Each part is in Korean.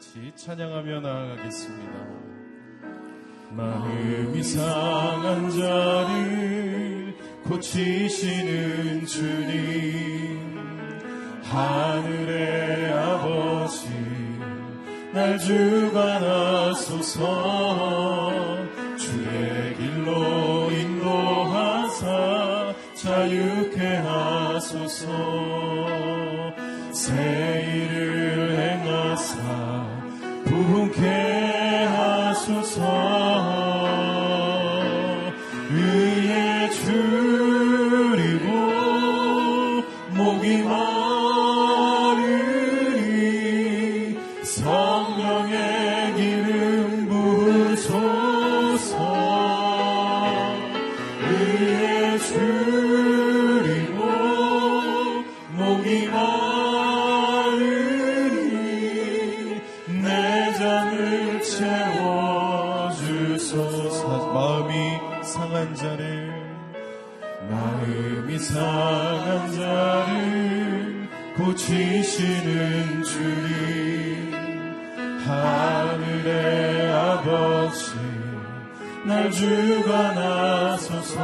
같이 찬양하며 나아가겠습니다. 마음이 상한 자를 고치시는 주님, 하늘의 아버지 날 주관하소서. 주의 길로 인도하사 자유케 하소서. 새 일을 행하사 부흥케 하소서. 의의 줄이고 목이 마르니 성령의 기름 부으소서. 의의 줄이고 목이 마르니 마음이 상한 자를 고치시는 주님, 하늘의 아버지 날 주관하소서.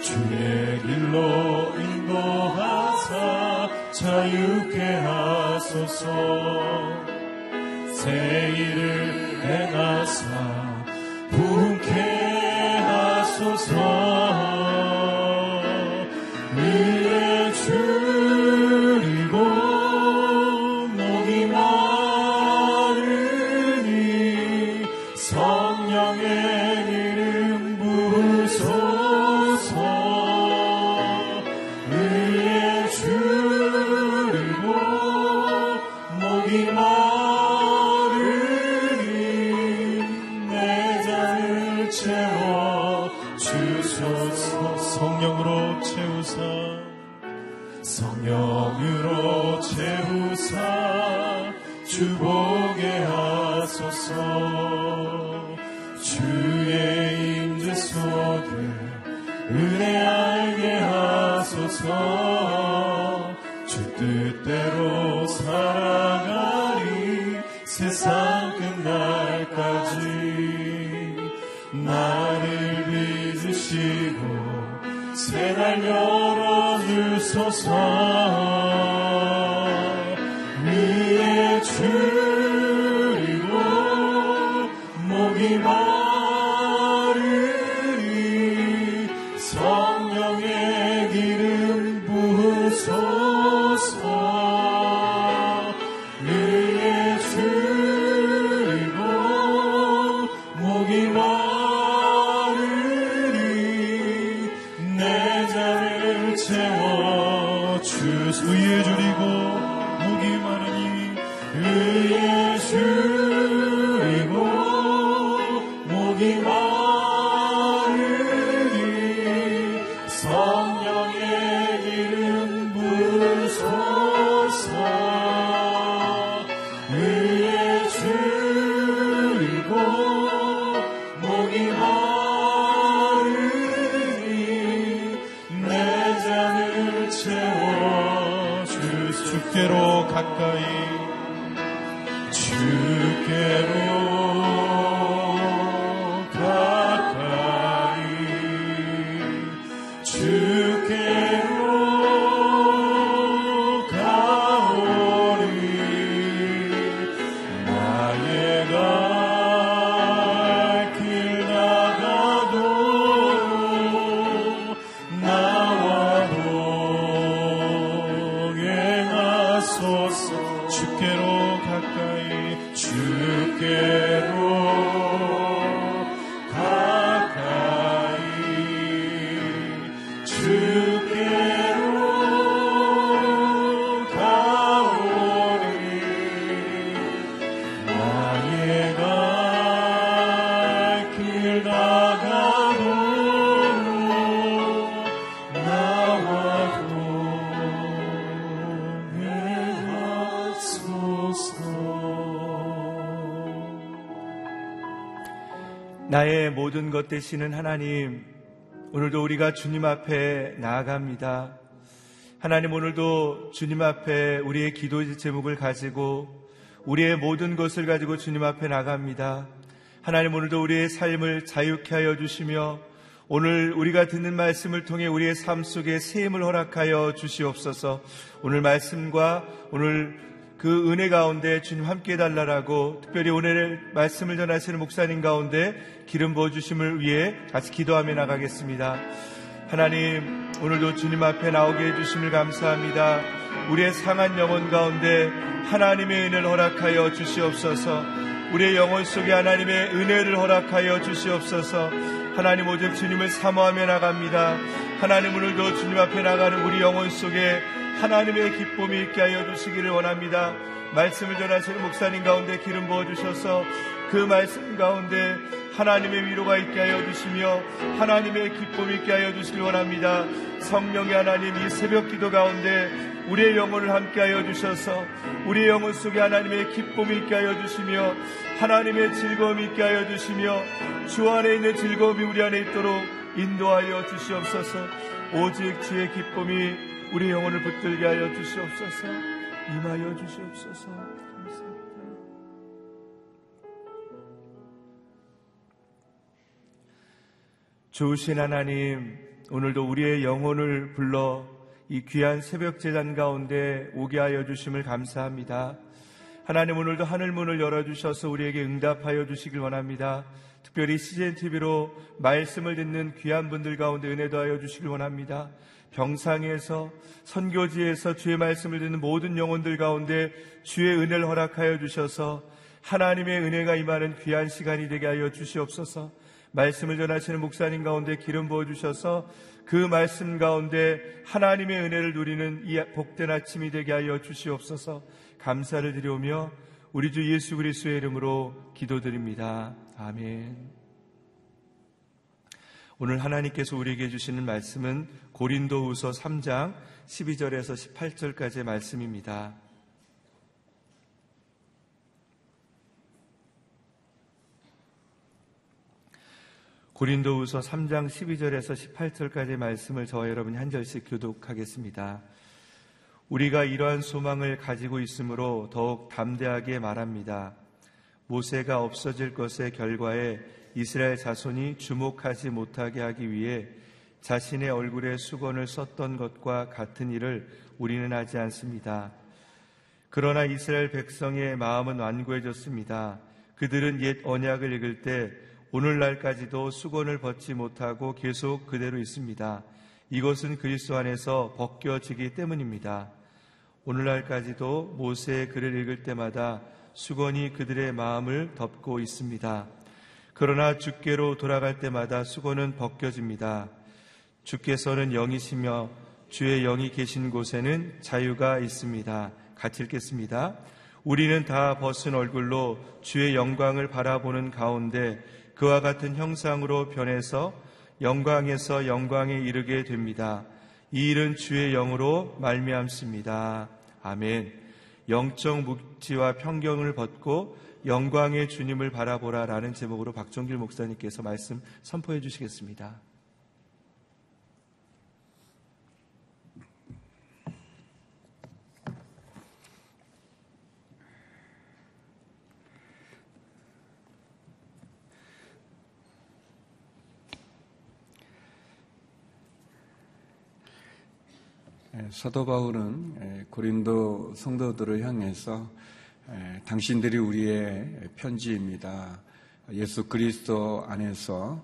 주의 길로 인도하사 자유케 하소서. 새 일을 행하사 부흥케 위에 줄이고 목이 마르니 성령의 이름 부르소서. 위에 줄이고 목이 마르니 내 잔을 채워 주소서. 성령으로 채우사, 성령으로 채우사 주보게 하소서. 주의 임재 속에 은혜 알게 하소서. 주 뜻대로 살아가리 세상 끝날까지. 나를 믿으시고 새날 열어주소서. 위에 줄이고 목이 마르니 성령의 기름 부으소서. 위에 줄이고 목이 마르니 의에 줄이고 목이 마르니 의에 줄이고 목이 마르니 성령의 기름 부으소서. 의에 줄이고 목이 마르니 내 잔을 채워 주께로 가까이, 주께로 가까이, 주께로 가오리. 나의 갈 길 나가도 나와 주께로 가까이, 주께로 가까이, 주께로 가오리. 나의 갈 길 나가도 나와 나의 모든 것 되시는 하나님, 오늘도 우리가 주님 앞에 나아갑니다. 하나님, 오늘도 주님 앞에 우리의 기도 제목을 가지고 우리의 모든 것을 가지고 주님 앞에 나갑니다. 하나님, 오늘도 우리의 삶을 자유케 하여 주시며 오늘 우리가 듣는 말씀을 통해 우리의 삶 속에 새 힘을 허락하여 주시옵소서. 오늘 말씀과 오늘 그 은혜 가운데 주님 함께 해달라라고 특별히 오늘 말씀을 전하시는 목사님 가운데 기름 부어주심을 위해 같이 기도하며 나가겠습니다. 하나님, 오늘도 주님 앞에 나오게 해주심을 감사합니다. 우리의 상한 영혼 가운데 하나님의 은혜를 허락하여 주시옵소서. 우리의 영혼 속에 하나님의 은혜를 허락하여 주시옵소서. 하나님, 오직 주님을 사모하며 나갑니다. 하나님, 오늘도 주님 앞에 나가는 우리 영혼 속에 하나님의 기쁨이 있게 하여 주시기를 원합니다. 말씀을 전하시는 목사님 가운데 기름 부어주셔서 그 말씀 가운데 하나님의 위로가 있게 하여 주시며 하나님의 기쁨이 있게 하여 주시기를 원합니다. 성령의 하나님, 이 새벽 기도 가운데 우리의 영혼을 함께 하여 주셔서 우리의 영혼 속에 하나님의 기쁨이 있게 하여 주시며 하나님의 즐거움이 있게 하여 주시며 주 안에 있는 즐거움이 우리 안에 있도록 인도하여 주시옵소서. 오직 주의 기쁨이 우리 영혼을 붙들게 하여 주시옵소서. 임하여 주시옵소서. 감사합니다. 좋으신 하나님, 오늘도 우리의 영혼을 불러 이 귀한 새벽 제단 가운데 오게 하여 주심을 감사합니다. 하나님, 오늘도 하늘문을 열어주셔서 우리에게 응답하여 주시길 원합니다. 특별히 CGNTV로 말씀을 듣는 귀한 분들 가운데 은혜도 하여 주시길 원합니다. 병상에서, 선교지에서 주의 말씀을 듣는 모든 영혼들 가운데 주의 은혜를 허락하여 주셔서 하나님의 은혜가 임하는 귀한 시간이 되게 하여 주시옵소서. 말씀을 전하시는 목사님 가운데 기름 부어주셔서 그 말씀 가운데 하나님의 은혜를 누리는 이 복된 아침이 되게 하여 주시옵소서. 감사를 드려오며 우리 주 예수 그리스도의 이름으로 기도드립니다. 아멘. 오늘 하나님께서 우리에게 주시는 말씀은 고린도후서 3장 12절에서 18절까지의 말씀입니다. 고린도후서 3장 12절에서 18절까지의 말씀을 저와 여러분이 한 절씩 교독하겠습니다. 우리가 이러한 소망을 가지고 있으므로 더욱 담대하게 말합니다. 모세가 없어질 것의 결과에 이스라엘 자손이 주목하지 못하게 하기 위해 자신의 얼굴에 수건을 썼던 것과 같은 일을 우리는 하지 않습니다. 그러나 이스라엘 백성의 마음은 완고해졌습니다. 그들은 옛 언약을 읽을 때 오늘날까지도 수건을 벗지 못하고 계속 그대로 있습니다. 이것은 그리스도 안에서 벗겨지기 때문입니다. 오늘날까지도 모세의 글을 읽을 때마다 수건이 그들의 마음을 덮고 있습니다. 그러나 주께로 돌아갈 때마다 수건은 벗겨집니다. 주께서는 영이시며 주의 영이 계신 곳에는 자유가 있습니다. 같이 읽겠습니다. 우리는 다 벗은 얼굴로 주의 영광을 바라보는 가운데 그와 같은 형상으로 변해서 영광에서 영광에 이르게 됩니다. 이 일은 주의 영으로 말미암습니다. 아멘. 영적 묵지와 편경을 벗고 영광의 주님을 바라보라 라는 제목으로 박종길 목사님께서 말씀 선포해 주시겠습니다. 사도 바울은 고린도 성도들을 향해서 당신들이 우리의 편지입니다. 예수 그리스도 안에서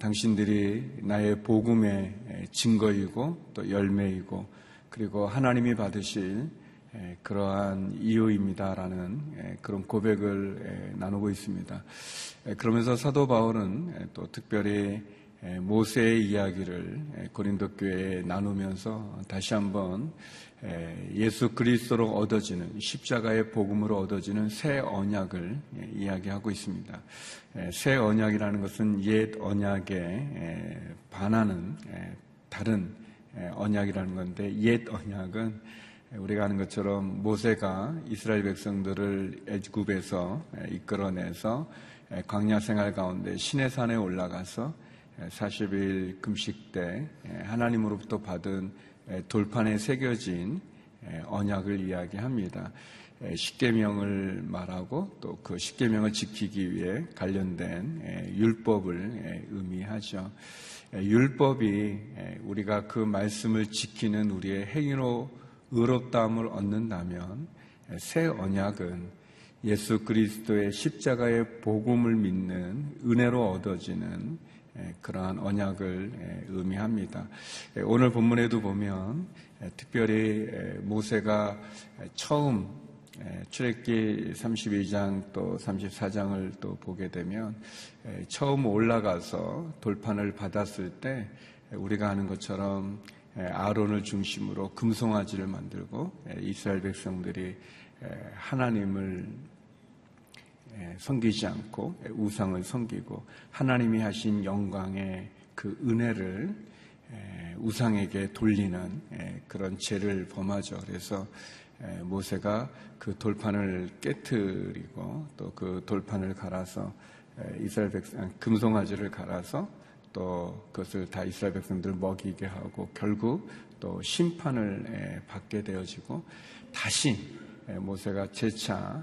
당신들이 나의 복음의 증거이고 또 열매이고 그리고 하나님이 받으실 그러한 이유입니다라는 그런 고백을 나누고 있습니다. 그러면서 사도 바울은 또 특별히 모세의 이야기를 고린도 교회에 나누면서 다시 한번 예수 그리스도로 얻어지는 십자가의 복음으로 얻어지는 새 언약을 이야기하고 있습니다. 새 언약이라는 것은 옛 언약에 반하는 다른 언약이라는 건데 옛 언약은 우리가 아는 것처럼 모세가 이스라엘 백성들을 애굽에서 이끌어내서 광야 생활 가운데 시내산에 올라가서 40일 금식 때 하나님으로부터 받은 돌판에 새겨진 언약을 이야기합니다. 십계명을 말하고 또 그 십계명을 지키기 위해 관련된 율법을 의미하죠. 율법이 우리가 그 말씀을 지키는 우리의 행위로 의롭다함을 얻는다면, 새 언약은 예수 그리스도의 십자가의 복음을 믿는 은혜로 얻어지는 그러한 언약을 의미합니다. 오늘 본문에도 보면 특별히 모세가 처음 출애굽기 32장 또 34장을 또 보게 되면 처음 올라가서 돌판을 받았을 때 우리가 아는 것처럼 아론을 중심으로 금송아지를 만들고 이스라엘 백성들이 하나님을 섬기지 않고 우상을 섬기고 하나님이 하신 영광의 그 은혜를 우상에게 돌리는 그런 죄를 범하죠. 그래서 모세가 그 돌판을 깨트리고 또 그 돌판을 갈아서 이스라엘 백성 금송아지를 갈아서 또 그것을 다 이스라엘 백성들을 먹이게 하고 결국 또 심판을 받게 되어지고, 다시 모세가 재차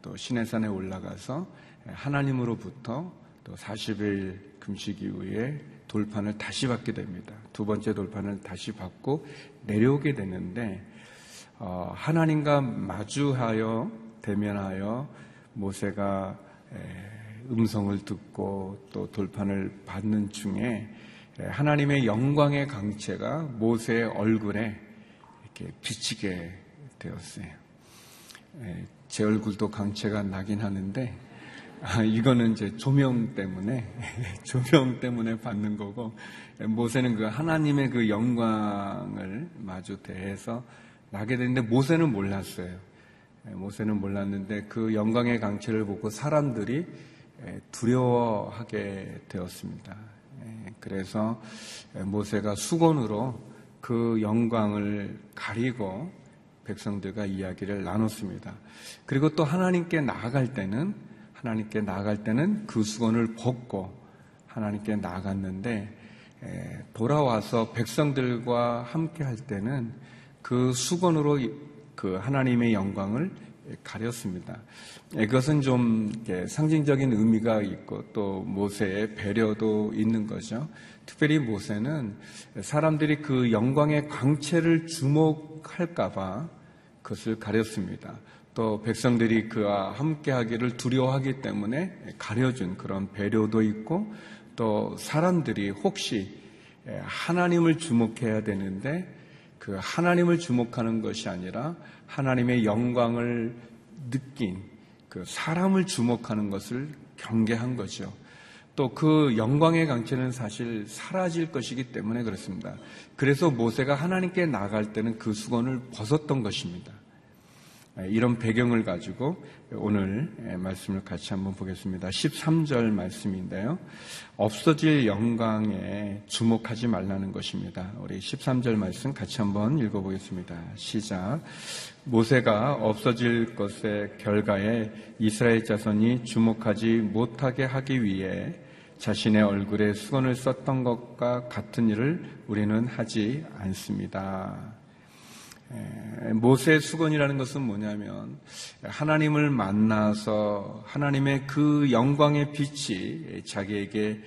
또 시내산에 올라가서 하나님으로부터 또 40일 금식 이후에 돌판을 다시 받게 됩니다. 두 번째 돌판을 다시 받고 내려오게 되는데, 하나님과 마주하여 대면하여 모세가 음성을 듣고 또 돌판을 받는 중에 하나님의 영광의 광채가 모세의 얼굴에 이렇게 비치게 되었어요. 제 얼굴도 광채가 나긴 하는데, 이거는 이제 조명 때문에 받는 거고, 모세는 그 하나님의 그 영광을 마주 대해서 나게 되는데 모세는 몰랐어요. 모세는 몰랐는데 그 영광의 광채를 보고 사람들이 두려워하게 되었습니다. 그래서 모세가 수건으로 그 영광을 가리고 백성들과 이야기를 나눴습니다. 그리고 또 하나님께 나아갈 때는 그 수건을 벗고 하나님께 나아갔는데, 돌아와서 백성들과 함께 할 때는 그 수건으로 그 하나님의 영광을 가렸습니다. 그것은 좀 상징적인 의미가 있고 또 모세의 배려도 있는 거죠. 특별히 모세는 사람들이 그 영광의 광채를 주목할까봐 그것을 가렸습니다. 또 백성들이 그와 함께하기를 두려워하기 때문에 가려준 그런 배려도 있고, 또 사람들이 혹시 하나님을 주목해야 되는데 그 하나님을 주목하는 것이 아니라 하나님의 영광을 느낀 그 사람을 주목하는 것을 경계한 거죠. 또 그 영광의 광채는 사실 사라질 것이기 때문에 그렇습니다. 그래서 모세가 하나님께 나갈 때는 그 수건을 벗었던 것입니다. 이런 배경을 가지고 오늘 말씀을 같이 한번 보겠습니다. 13절 말씀인데요, 없어질 영광에 주목하지 말라는 것입니다. 우리 13절 말씀 같이 한번 읽어보겠습니다. 시작. 모세가 없어질 것의 결과에 이스라엘 자손이 주목하지 못하게 하기 위해 자신의 얼굴에 수건을 썼던 것과 같은 일을 우리는 하지 않습니다. 모세의 수건이라는 것은 뭐냐면, 하나님을 만나서 하나님의 그 영광의 빛이 자기에게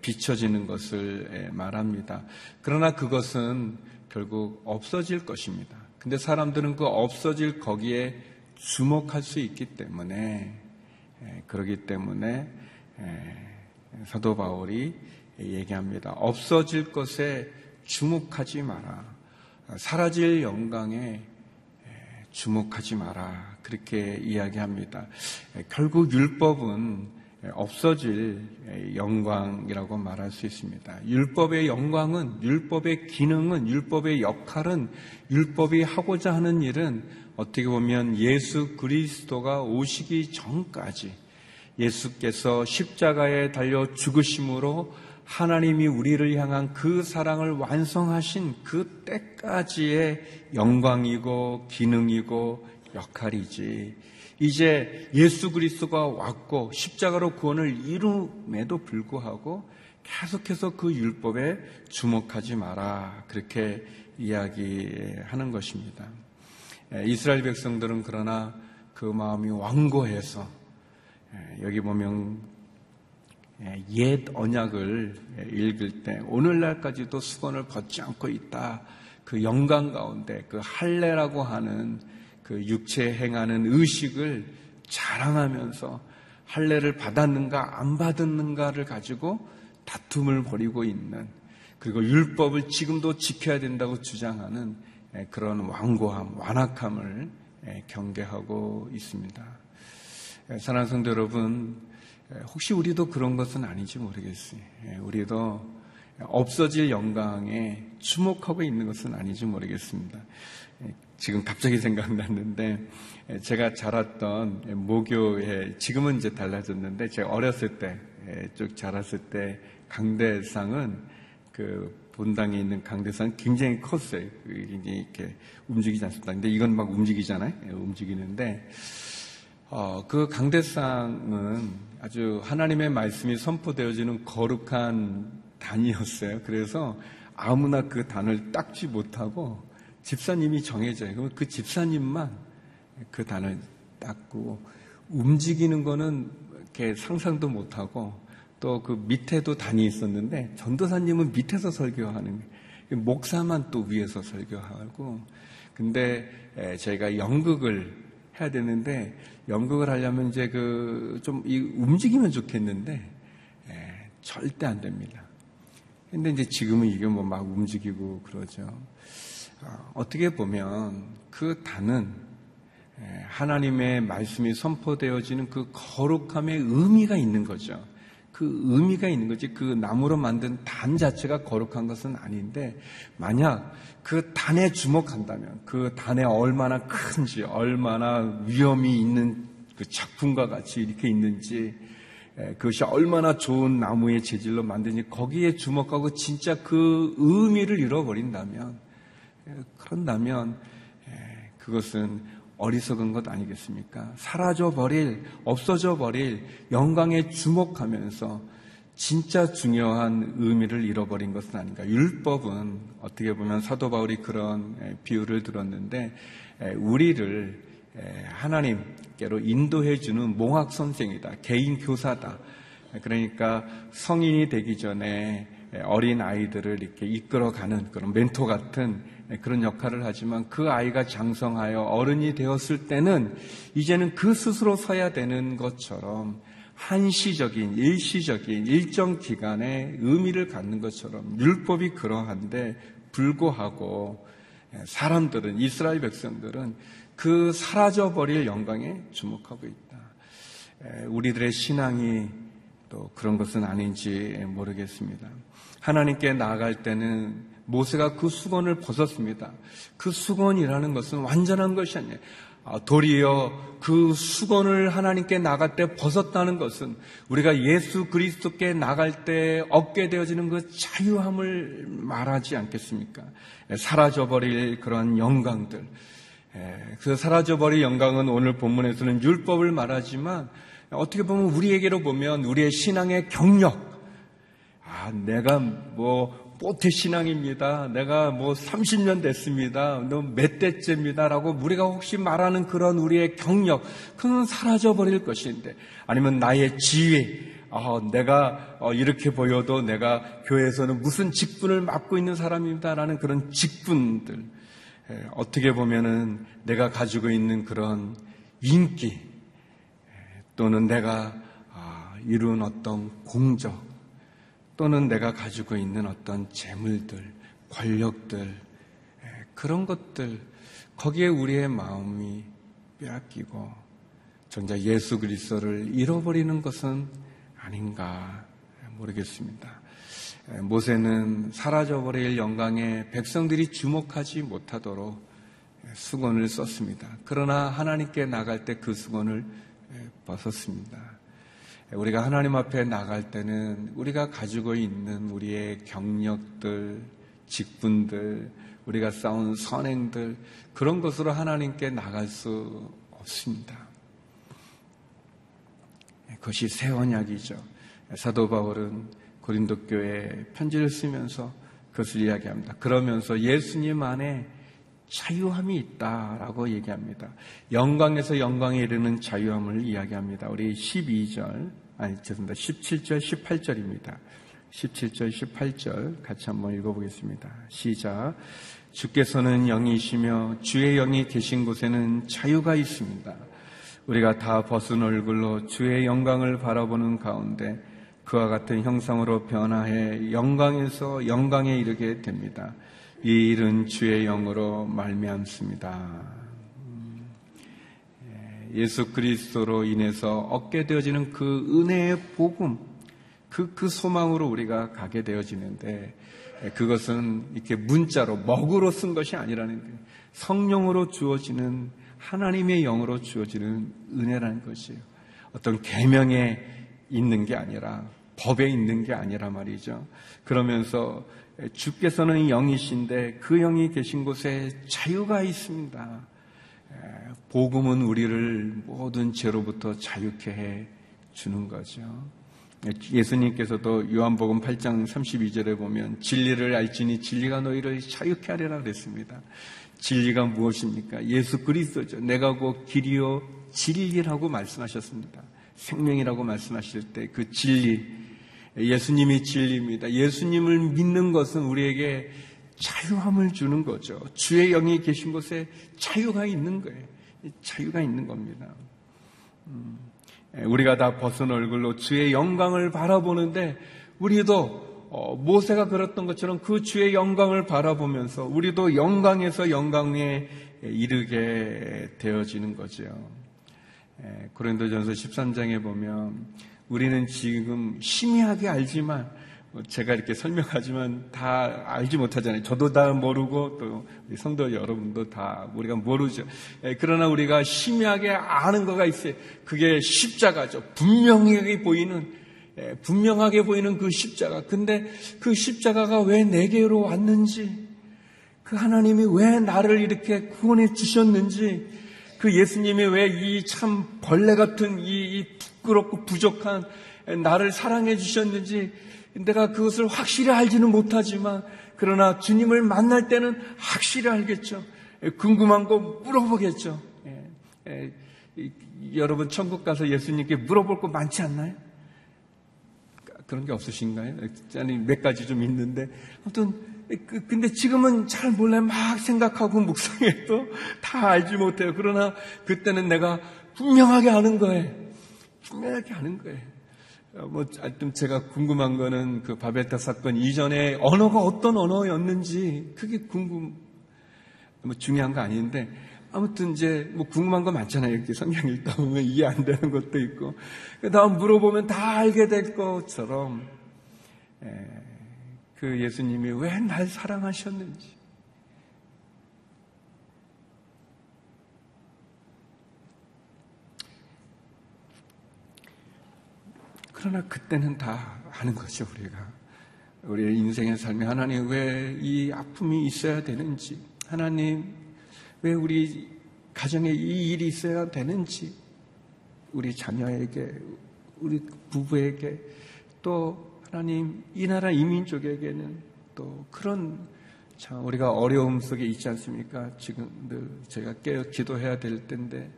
비춰지는 것을 말합니다. 그러나 그것은 결국 없어질 것입니다. 근데 사람들은 그 없어질 거기에 주목할 수 있기 때문에, 그러기 때문에 사도 바울이 얘기합니다. 없어질 것에 주목하지 마라. 사라질 영광에 주목하지 마라. 그렇게 이야기합니다. 결국 율법은 없어질 영광이라고 말할 수 있습니다. 율법의 영광은, 율법의 기능은, 율법의 역할은, 율법이 하고자 하는 일은 어떻게 보면 예수 그리스도가 오시기 전까지 예수께서 십자가에 달려 죽으심으로 하나님이 우리를 향한 그 사랑을 완성하신 그 때까지의 영광이고 기능이고 역할이지, 이제 예수 그리스도가 왔고 십자가로 구원을 이룸에도 불구하고 계속해서 그 율법에 주목하지 마라, 그렇게 이야기하는 것입니다. 이스라엘 백성들은 그러나 그 마음이 완고해서 여기 보면 옛 언약을 읽을 때 오늘날까지도 수건을 벗지 않고 있다. 그 영광 가운데 그 할례라고 하는 그 육체에 행하는 의식을 자랑하면서 할례를 받았는가 안 받았는가를 가지고 다툼을 벌이고 있는, 그리고 율법을 지금도 지켜야 된다고 주장하는 그런 완고함, 완악함을 경계하고 있습니다. 사랑하는 성도 여러분, 혹시 우리도 그런 것은 아닌지 모르겠어요. 우리도 없어질 영광에 주목하고 있는 것은 아닌지 모르겠습니다. 지금 갑자기 생각났는데, 제가 자랐던 모교에, 지금은 이제 달라졌는데, 제가 어렸을 때, 쭉 자랐을 때 강대상은 그 본당에 있는 강대상 굉장히 컸어요. 이렇게 움직이지 않습니다. 근데 이건 막 움직이잖아요. 움직이는데, 그 강대상은 아주 하나님의 말씀이 선포되어지는 거룩한 단이었어요. 그래서 아무나 그 단을 닦지 못하고 집사님이 정해져요. 그러면 그 집사님만 그 단을 닦고, 움직이는 거는 이렇게 상상도 못하고, 또 그 밑에도 단이 있었는데 전도사님은 밑에서 설교하는, 목사만 또 위에서 설교하고. 근데 저희가 연극을 해야 되는데, 연극을 하려면 이제 그 좀 움직이면 좋겠는데 절대 안 됩니다. 근데 이제 지금은 이게 뭐 막 움직이고 그러죠. 어떻게 보면 그 단은 하나님의 말씀이 선포되어지는 그 거룩함의 의미가 있는 거죠. 그 의미가 있는 거지, 그 나무로 만든 단 자체가 거룩한 것은 아닌데, 만약 그 단에 주목한다면, 그 단에 얼마나 큰지, 얼마나 위험이 있는 그 작품과 같이 이렇게 있는지, 그것이 얼마나 좋은 나무의 재질로 만드는지 거기에 주목하고 진짜 그 의미를 잃어버린다면, 그런다면 그것은 어리석은 것 아니겠습니까? 사라져버릴, 없어져버릴 영광에 주목하면서 진짜 중요한 의미를 잃어버린 것은 아닌가. 율법은 어떻게 보면 사도 바울이 그런 비유를 들었는데, 우리를 하나님께로 인도해주는 몽학선생이다, 개인 교사다. 그러니까 성인이 되기 전에 어린 아이들을 이렇게 이끌어가는 그런 멘토 같은 그런 역할을 하지만, 그 아이가 장성하여 어른이 되었을 때는 이제는 그 스스로 서야 되는 것처럼, 한시적인, 일시적인, 일정 기간에 의미를 갖는 것처럼, 율법이 그러한데 불구하고 사람들은, 이스라엘 백성들은 그 사라져버릴 영광에 주목하고 있다. 우리들의 신앙이 또 그런 것은 아닌지 모르겠습니다. 하나님께 나아갈 때는 모세가 그 수건을 벗었습니다. 그 수건이라는 것은 완전한 것이 아니에요. 도리어 그 수건을 하나님께 나갈 때 벗었다는 것은 우리가 예수 그리스도께 나갈 때 얻게 되어지는 그 자유함을 말하지 않겠습니까? 사라져버릴 그런 영광들, 그 사라져버릴 영광은 오늘 본문에서는 율법을 말하지만, 어떻게 보면 우리에게로 보면 우리의 신앙의 경력, 내가 뭐 뽀테 신앙입니다, 내가 뭐 30년 됐습니다, 몇 대째입니다 라고 우리가 혹시 말하는 그런 우리의 경력, 그건 사라져버릴 것인데, 아니면 나의 지위, 내가 이렇게 보여도 내가 교회에서는 무슨 직분을 맡고 있는 사람입니다 라는 그런 직분들, 어떻게 보면은 내가 가지고 있는 그런 인기, 또는 내가 이룬 어떤 공적, 또는 내가 가지고 있는 어떤 재물들, 권력들, 그런 것들, 거기에 우리의 마음이 빼앗기고 정작 예수 그리스도를 잃어버리는 것은 아닌가 모르겠습니다. 모세는 사라져버릴 영광에 백성들이 주목하지 못하도록 수건을 썼습니다. 그러나 하나님께 나갈 때 그 수건을 벗었습니다. 우리가 하나님 앞에 나갈 때는 우리가 가지고 있는 우리의 경력들, 직분들, 우리가 쌓은 선행들, 그런 것으로 하나님께 나갈 수 없습니다. 그것이 새 언약이죠. 사도 바울은 고린도 교회에 편지를 쓰면서 그것을 이야기합니다. 그러면서 예수님 안에 자유함이 있다라고 얘기합니다. 영광에서 영광에 이르는 자유함을 이야기합니다. 우리 17절, 18절입니다. 17절, 18절 같이 한번 읽어보겠습니다. 시작. 주께서는 영이시며 주의 영이 계신 곳에는 자유가 있습니다. 우리가 다 벗은 얼굴로 주의 영광을 바라보는 가운데 그와 같은 형상으로 변화해 영광에서 영광에 이르게 됩니다. 이 일은 주의 영으로 말미암습니다. 예수 그리스도로 인해서 얻게 되어지는 그 은혜의 복음, 그 소망으로 우리가 가게 되어지는데, 그것은 이렇게 문자로 먹으로 쓴 것이 아니라는 거예요. 성령으로 주어지는, 하나님의 영으로 주어지는 은혜라는 것이에요. 어떤 계명에 있는 게 아니라, 법에 있는 게 아니라 말이죠. 그러면서 주께서는 영이신데 그 영이 계신 곳에 자유가 있습니다. 복음은 우리를 모든 죄로부터 자유케 해 주는 거죠. 예수님께서도 요한복음 8장 32절에 보면 진리를 알지니 진리가 너희를 자유케 하리라 그랬습니다. 진리가 무엇입니까? 예수 그리스도죠. 내가 곧 길이요 진리라고 말씀하셨습니다. 생명이라고 말씀하실 때 그 진리, 예수님이 진리입니다. 예수님을 믿는 것은 우리에게 자유함을 주는 거죠. 주의 영이 계신 곳에 자유가 있는 거예요. 자유가 있는 겁니다. 우리가 다 벗은 얼굴로 주의 영광을 바라보는데, 우리도 모세가 그랬던 것처럼 그 주의 영광을 바라보면서 우리도 영광에서 영광에 이르게 되어지는 거죠. 고린도전서 13장에 보면 우리는 지금 희미하게 알지만, 제가 이렇게 설명하지만 다 알지 못하잖아요. 저도 다 모르고 또 성도 여러분도 다 우리가 모르죠. 그러나 우리가 희미하게 아는 거가 있어요. 그게 십자가죠. 분명하게 보이는 그 십자가. 근데 그 십자가가 왜 내게로 왔는지, 그 하나님이 왜 나를 이렇게 구원해 주셨는지, 그 예수님이 왜 이 참 벌레 같은 이 부끄럽고 부족한 나를 사랑해 주셨는지, 내가 그것을 확실히 알지는 못하지만, 그러나 주님을 만날 때는 확실히 알겠죠. 궁금한 거 물어보겠죠. 여러분 천국 가서 예수님께 물어볼 거 많지 않나요? 그런 게 없으신가요? 아니, 몇 가지 좀 있는데, 아무튼 근데 지금은 잘 몰라요. 막 생각하고 묵상해도 다 알지 못해요. 그러나 그때는 내가 분명하게 아는 거예요. 뭐, 하여튼 제가 궁금한 거는 그 바베타 사건 이전에 언어가 어떤 언어였는지, 그게 뭐 중요한 거 아닌데, 아무튼 이제 뭐 궁금한 거 많잖아요. 이렇게 성경 읽다 보면 이해 안 되는 것도 있고, 그 다음 물어보면 다 알게 될 것처럼, 그 예수님이 왜 날 사랑하셨는지, 그러나 그때는 다 아는 거죠. 우리의 인생의 삶에 하나님 왜 이 아픔이 있어야 되는지, 하나님 왜 우리 가정에 이 일이 있어야 되는지, 우리 자녀에게, 우리 부부에게, 또 하나님 이 나라 이민족에게는 또 그런, 참 우리가 어려움 속에 있지 않습니까? 지금 늘 제가 깨어 기도해야 될 텐데,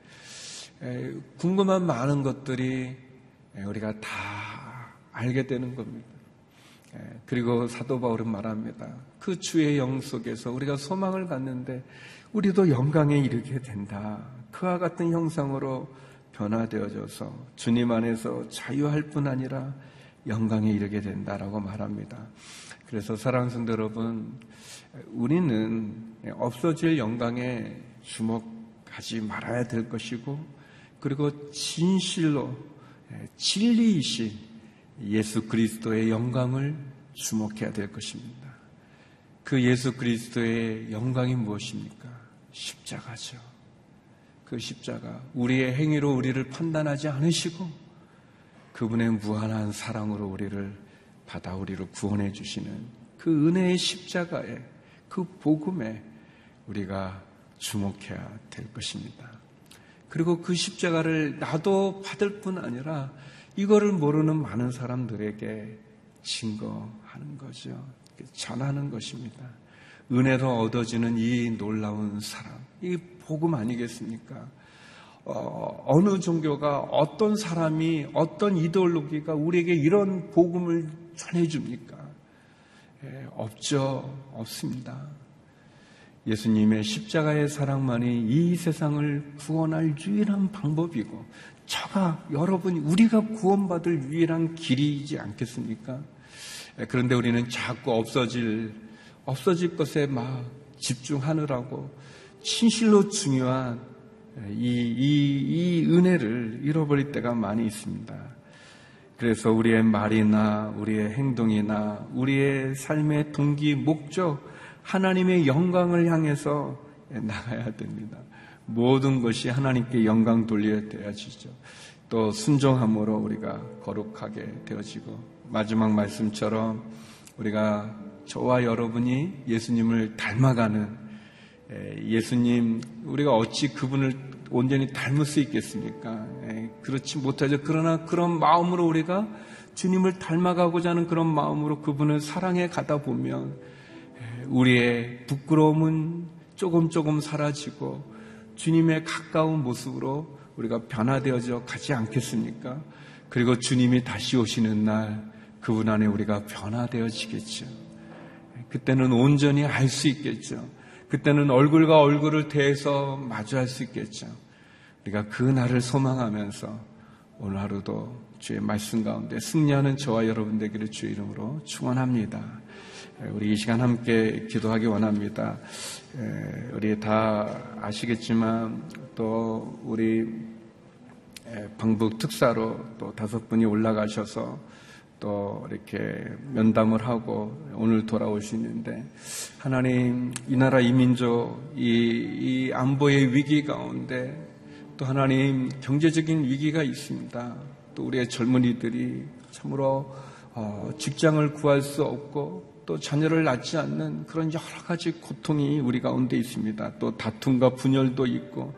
궁금한 많은 것들이 우리가 다 알게 되는 겁니다. 그리고 사도 바울은 말합니다. 그 주의 영 속에서 우리가 소망을 갖는데 우리도 영광에 이르게 된다. 그와 같은 형상으로 변화되어져서 주님 안에서 자유할 뿐 아니라 영광에 이르게 된다라고 말합니다. 그래서 사랑하는 성도 여러분, 우리는 없어질 영광에 주목하지 말아야 될 것이고, 그리고 진실로 진리이신 예수 그리스도의 영광을 주목해야 될 것입니다. 그 예수 그리스도의 영광이 무엇입니까? 십자가죠. 그 십자가, 우리의 행위로 우리를 판단하지 않으시고 그분의 무한한 사랑으로 우리를 받아 우리를 구원해 주시는 그 은혜의 십자가에, 그 복음에 우리가 주목해야 될 것입니다. 그리고 그 십자가를 나도 받을 뿐 아니라 이거를 모르는 많은 사람들에게 증거하는 거죠. 전하는 것입니다. 은혜로 얻어지는 이 놀라운 사랑, 이게 복음 아니겠습니까? 어느 종교가 어떤 사람이 어떤 이데올로기가 우리에게 이런 복음을 전해줍니까? 없죠. 없습니다. 예수님의 십자가의 사랑만이 이 세상을 구원할 유일한 방법이고 저가 여러분 우리가 구원받을 유일한 길이지 않겠습니까? 그런데 우리는 자꾸 없어질 것에 막 집중하느라고 진실로 중요한 이 은혜를 잃어버릴 때가 많이 있습니다. 그래서 우리의 말이나 우리의 행동이나 우리의 삶의 동기, 목적, 하나님의 영광을 향해서 나가야 됩니다. 모든 것이 하나님께 영광 돌려야 되어지죠. 또 순종함으로 우리가 거룩하게 되어지고 마지막 말씀처럼 우리가 저와 여러분이 예수님을 닮아가는 예수님, 우리가 어찌 그분을 온전히 닮을 수 있겠습니까? 그렇지 못하죠. 그러나 그런 마음으로 우리가 주님을 닮아가고자 하는 그런 마음으로 그분을 사랑해 가다 보면 우리의 부끄러움은 조금 사라지고 주님의 가까운 모습으로 우리가 변화되어져 가지 않겠습니까? 그리고 주님이 다시 오시는 날 그분 안에 우리가 변화되어지겠죠. 그때는 온전히 알 수 있겠죠. 그때는 얼굴과 얼굴을 대해서 마주할 수 있겠죠. 우리가 그 날을 소망하면서 오늘 하루도 주의 말씀 가운데 승리하는 저와 여러분 되기를 주의 이름으로 축원합니다. 우리 이 시간 함께 기도하기 원합니다. 우리 다 아시겠지만 또 우리 방북 특사로 또 5분이 올라가셔서 또 이렇게 면담을 하고 오늘 돌아오시는데 하나님 이 나라 이 민족 이 안보의 위기 가운데 또 하나님 경제적인 위기가 있습니다. 또 우리의 젊은이들이 참으로 직장을 구할 수 없고 또 자녀를 낳지 않는 그런 여러 가지 고통이 우리 가운데 있습니다. 또 다툼과 분열도 있고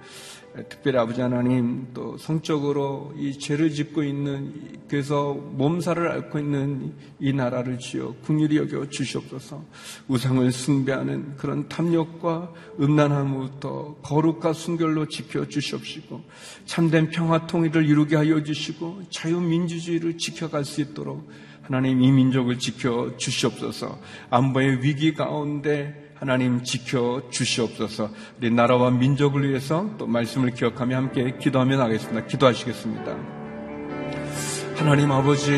특별히 아버지 하나님 또 성적으로 이 죄를 짓고 있는 그래서 몸살을 앓고 있는 이 나라를 주여 긍휼히 여겨 주시옵소서. 우상을 숭배하는 그런 탐욕과 음란함으로부터 거룩과 순결로 지켜 주시옵시고 참된 평화 통일을 이루게 하여 주시고 자유민주주의를 지켜갈 수 있도록 하나님 이 민족을 지켜 주시옵소서. 안보의 위기 가운데 하나님 지켜 주시옵소서. 우리 나라와 민족을 위해서 또 말씀을 기억하며 함께 기도하며 나가겠습니다. 기도하시겠습니다. 하나님 아버지,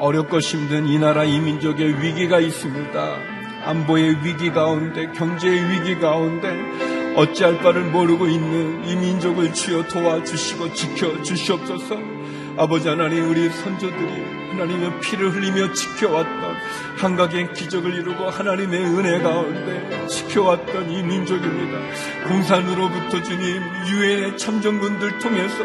어렵고 힘든 이 나라 이 민족의 위기가 있습니다. 안보의 위기 가운데, 경제의 위기 가운데 어찌할 바를 모르고 있는 이 민족을 주여 도와주시고 지켜 주시옵소서. 아버지 하나님, 우리 선조들이 하나님의 피를 흘리며 지켜왔던 한강의 기적을 이루고 하나님의 은혜 가운데 지켜왔던 이 민족입니다. 공산으로부터 주님, 유엔의 참정군들 통해서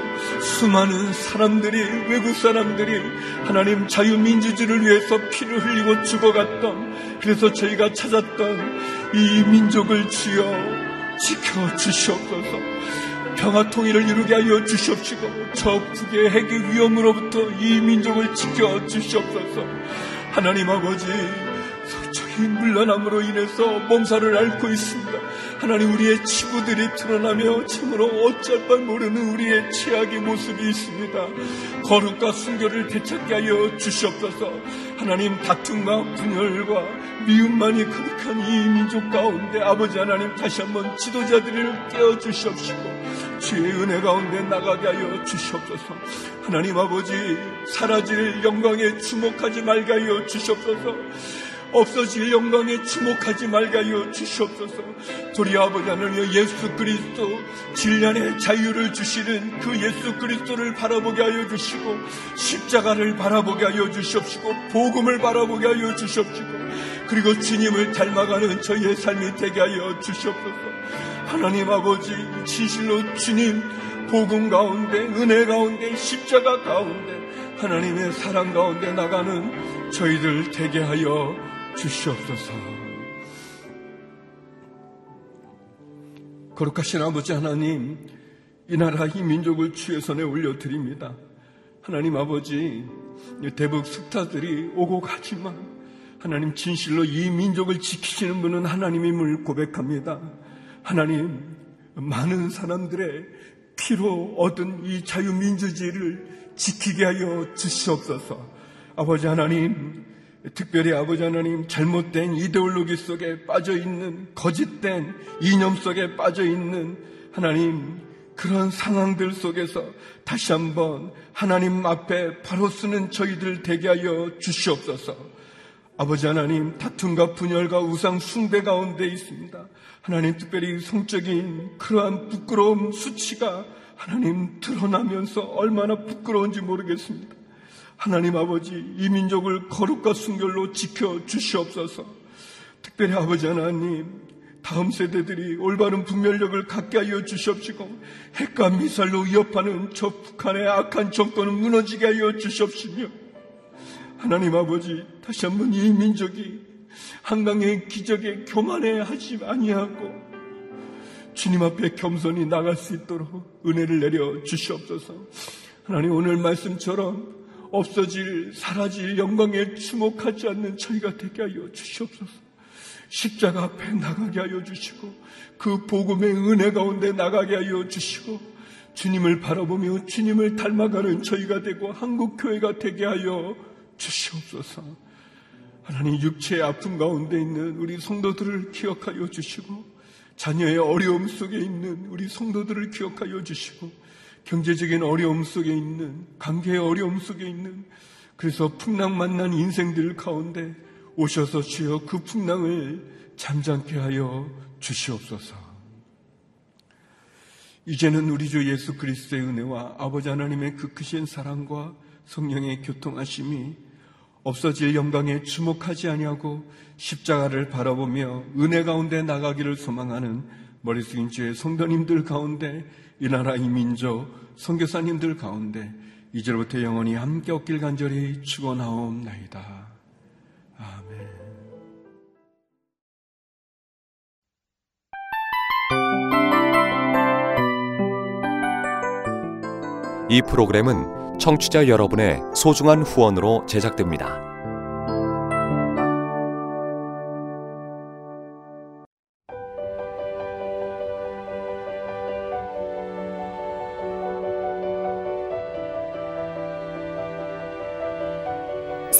수많은 사람들이, 외국 사람들이 하나님 자유민주주의를 위해서 피를 흘리고 죽어갔던, 그래서 저희가 찾았던 이 민족을 주여 지켜 주시옵소서. 평화 통일을 이루게 하여 주시옵시고 적국의 핵의 위험으로부터 이 민족을 지켜 주시옵소서. 하나님 아버지, 적인 물란함으로 인해서 몸살을 앓고 있습니다. 하나님, 우리의 치부들이 드러나며 참으로 어쩔 바 모르는 우리의 최악의 모습이 있습니다. 거룩과 순결을 되찾게 하여 주시옵소서. 하나님, 다툼과 분열과 미움만이 가득한 이 민족 가운데 아버지 하나님 다시 한번 지도자들을 깨워 주시옵시고 주의 은혜 가운데 나가게 하여 주시옵소서. 하나님 아버지, 사라질 영광에 주목하지 말게 하여 주시옵소서. 없어질 영광에 주목하지 말게 하여 주시옵소서. 도리어 아버지 하나님, 예수 그리스도 진리의 자유를 주시는 그 예수 그리스도를 바라보게 하여 주시고 십자가를 바라보게 하여 주시옵시고 복음을 바라보게 하여 주시옵시고 그리고 주님을 닮아가는 저희의 삶이 되게 하여 주시옵소서. 하나님 아버지, 진실로 주님 복음 가운데, 은혜 가운데, 십자가 가운데, 하나님의 사랑 가운데 나가는 저희들 되게 하여 주시옵소서. 거룩하신 아버지 하나님, 이 나라 이 민족을 주의 손에 올려드립니다. 하나님 아버지, 대북 스타들이 오고 가지만 하나님, 진실로 이 민족을 지키시는 분은 하나님임을 고백합니다. 하나님, 많은 사람들의 피로 얻은 이 자유민주주의를 지키게 하여 주시옵소서. 아버지 하나님, 특별히 아버지 하나님, 잘못된 이데올로기 속에 빠져있는, 거짓된 이념 속에 빠져있는 하나님, 그런 상황들 속에서 다시 한번 하나님 앞에 바로 쓰는 저희들 되게 하여 주시옵소서. 아버지 하나님, 다툼과 분열과 우상 숭배 가운데 있습니다. 하나님, 특별히 성적인 그러한 부끄러움, 수치가 하나님 드러나면서 얼마나 부끄러운지 모르겠습니다. 하나님 아버지, 이 민족을 거룩과 순결로 지켜주시옵소서. 특별히 아버지 하나님, 다음 세대들이 올바른 분별력을 갖게 하여 주시옵시고, 핵과 미사일로 위협하는 저 북한의 악한 정권은 무너지게 하여 주시옵시며, 하나님 아버지, 다시 한번 이 민족이 한강의 기적에 교만해하지 아니하고 주님 앞에 겸손히 나갈 수 있도록 은혜를 내려 주시옵소서. 하나님, 오늘 말씀처럼 없어질, 사라질 영광에 주목하지 않는 저희가 되게 하여 주시옵소서. 십자가 앞에 나가게 하여 주시고, 그 복음의 은혜 가운데 나가게 하여 주시고, 주님을 바라보며 주님을 닮아가는 저희가 되고 한국교회가 되게 하여 주시옵소서. 하나님, 육체의 아픔 가운데 있는 우리 성도들을 기억하여 주시고, 자녀의 어려움 속에 있는 우리 성도들을 기억하여 주시고, 경제적인 어려움 속에 있는, 관계의 어려움 속에 있는, 그래서 풍랑 만난 인생들 가운데 오셔서 주여 그 풍랑을 잠잠케 하여 주시옵소서. 이제는 우리 주 예수 그리스도의 은혜와 아버지 하나님의 그 크신 사랑과 성령의 교통하심이 없어질 영광에 주목하지 아니하고 십자가를 바라보며 은혜 가운데 나가기를 소망하는 머리 숙인 주의 성도님들 가운데, 이 나라 이 민족 선교사님들 가운데 이제부터 영원히 함께 없길 간절히 축원하옵나이다. 아멘. 이 프로그램은 청취자 여러분의 소중한 후원으로 제작됩니다.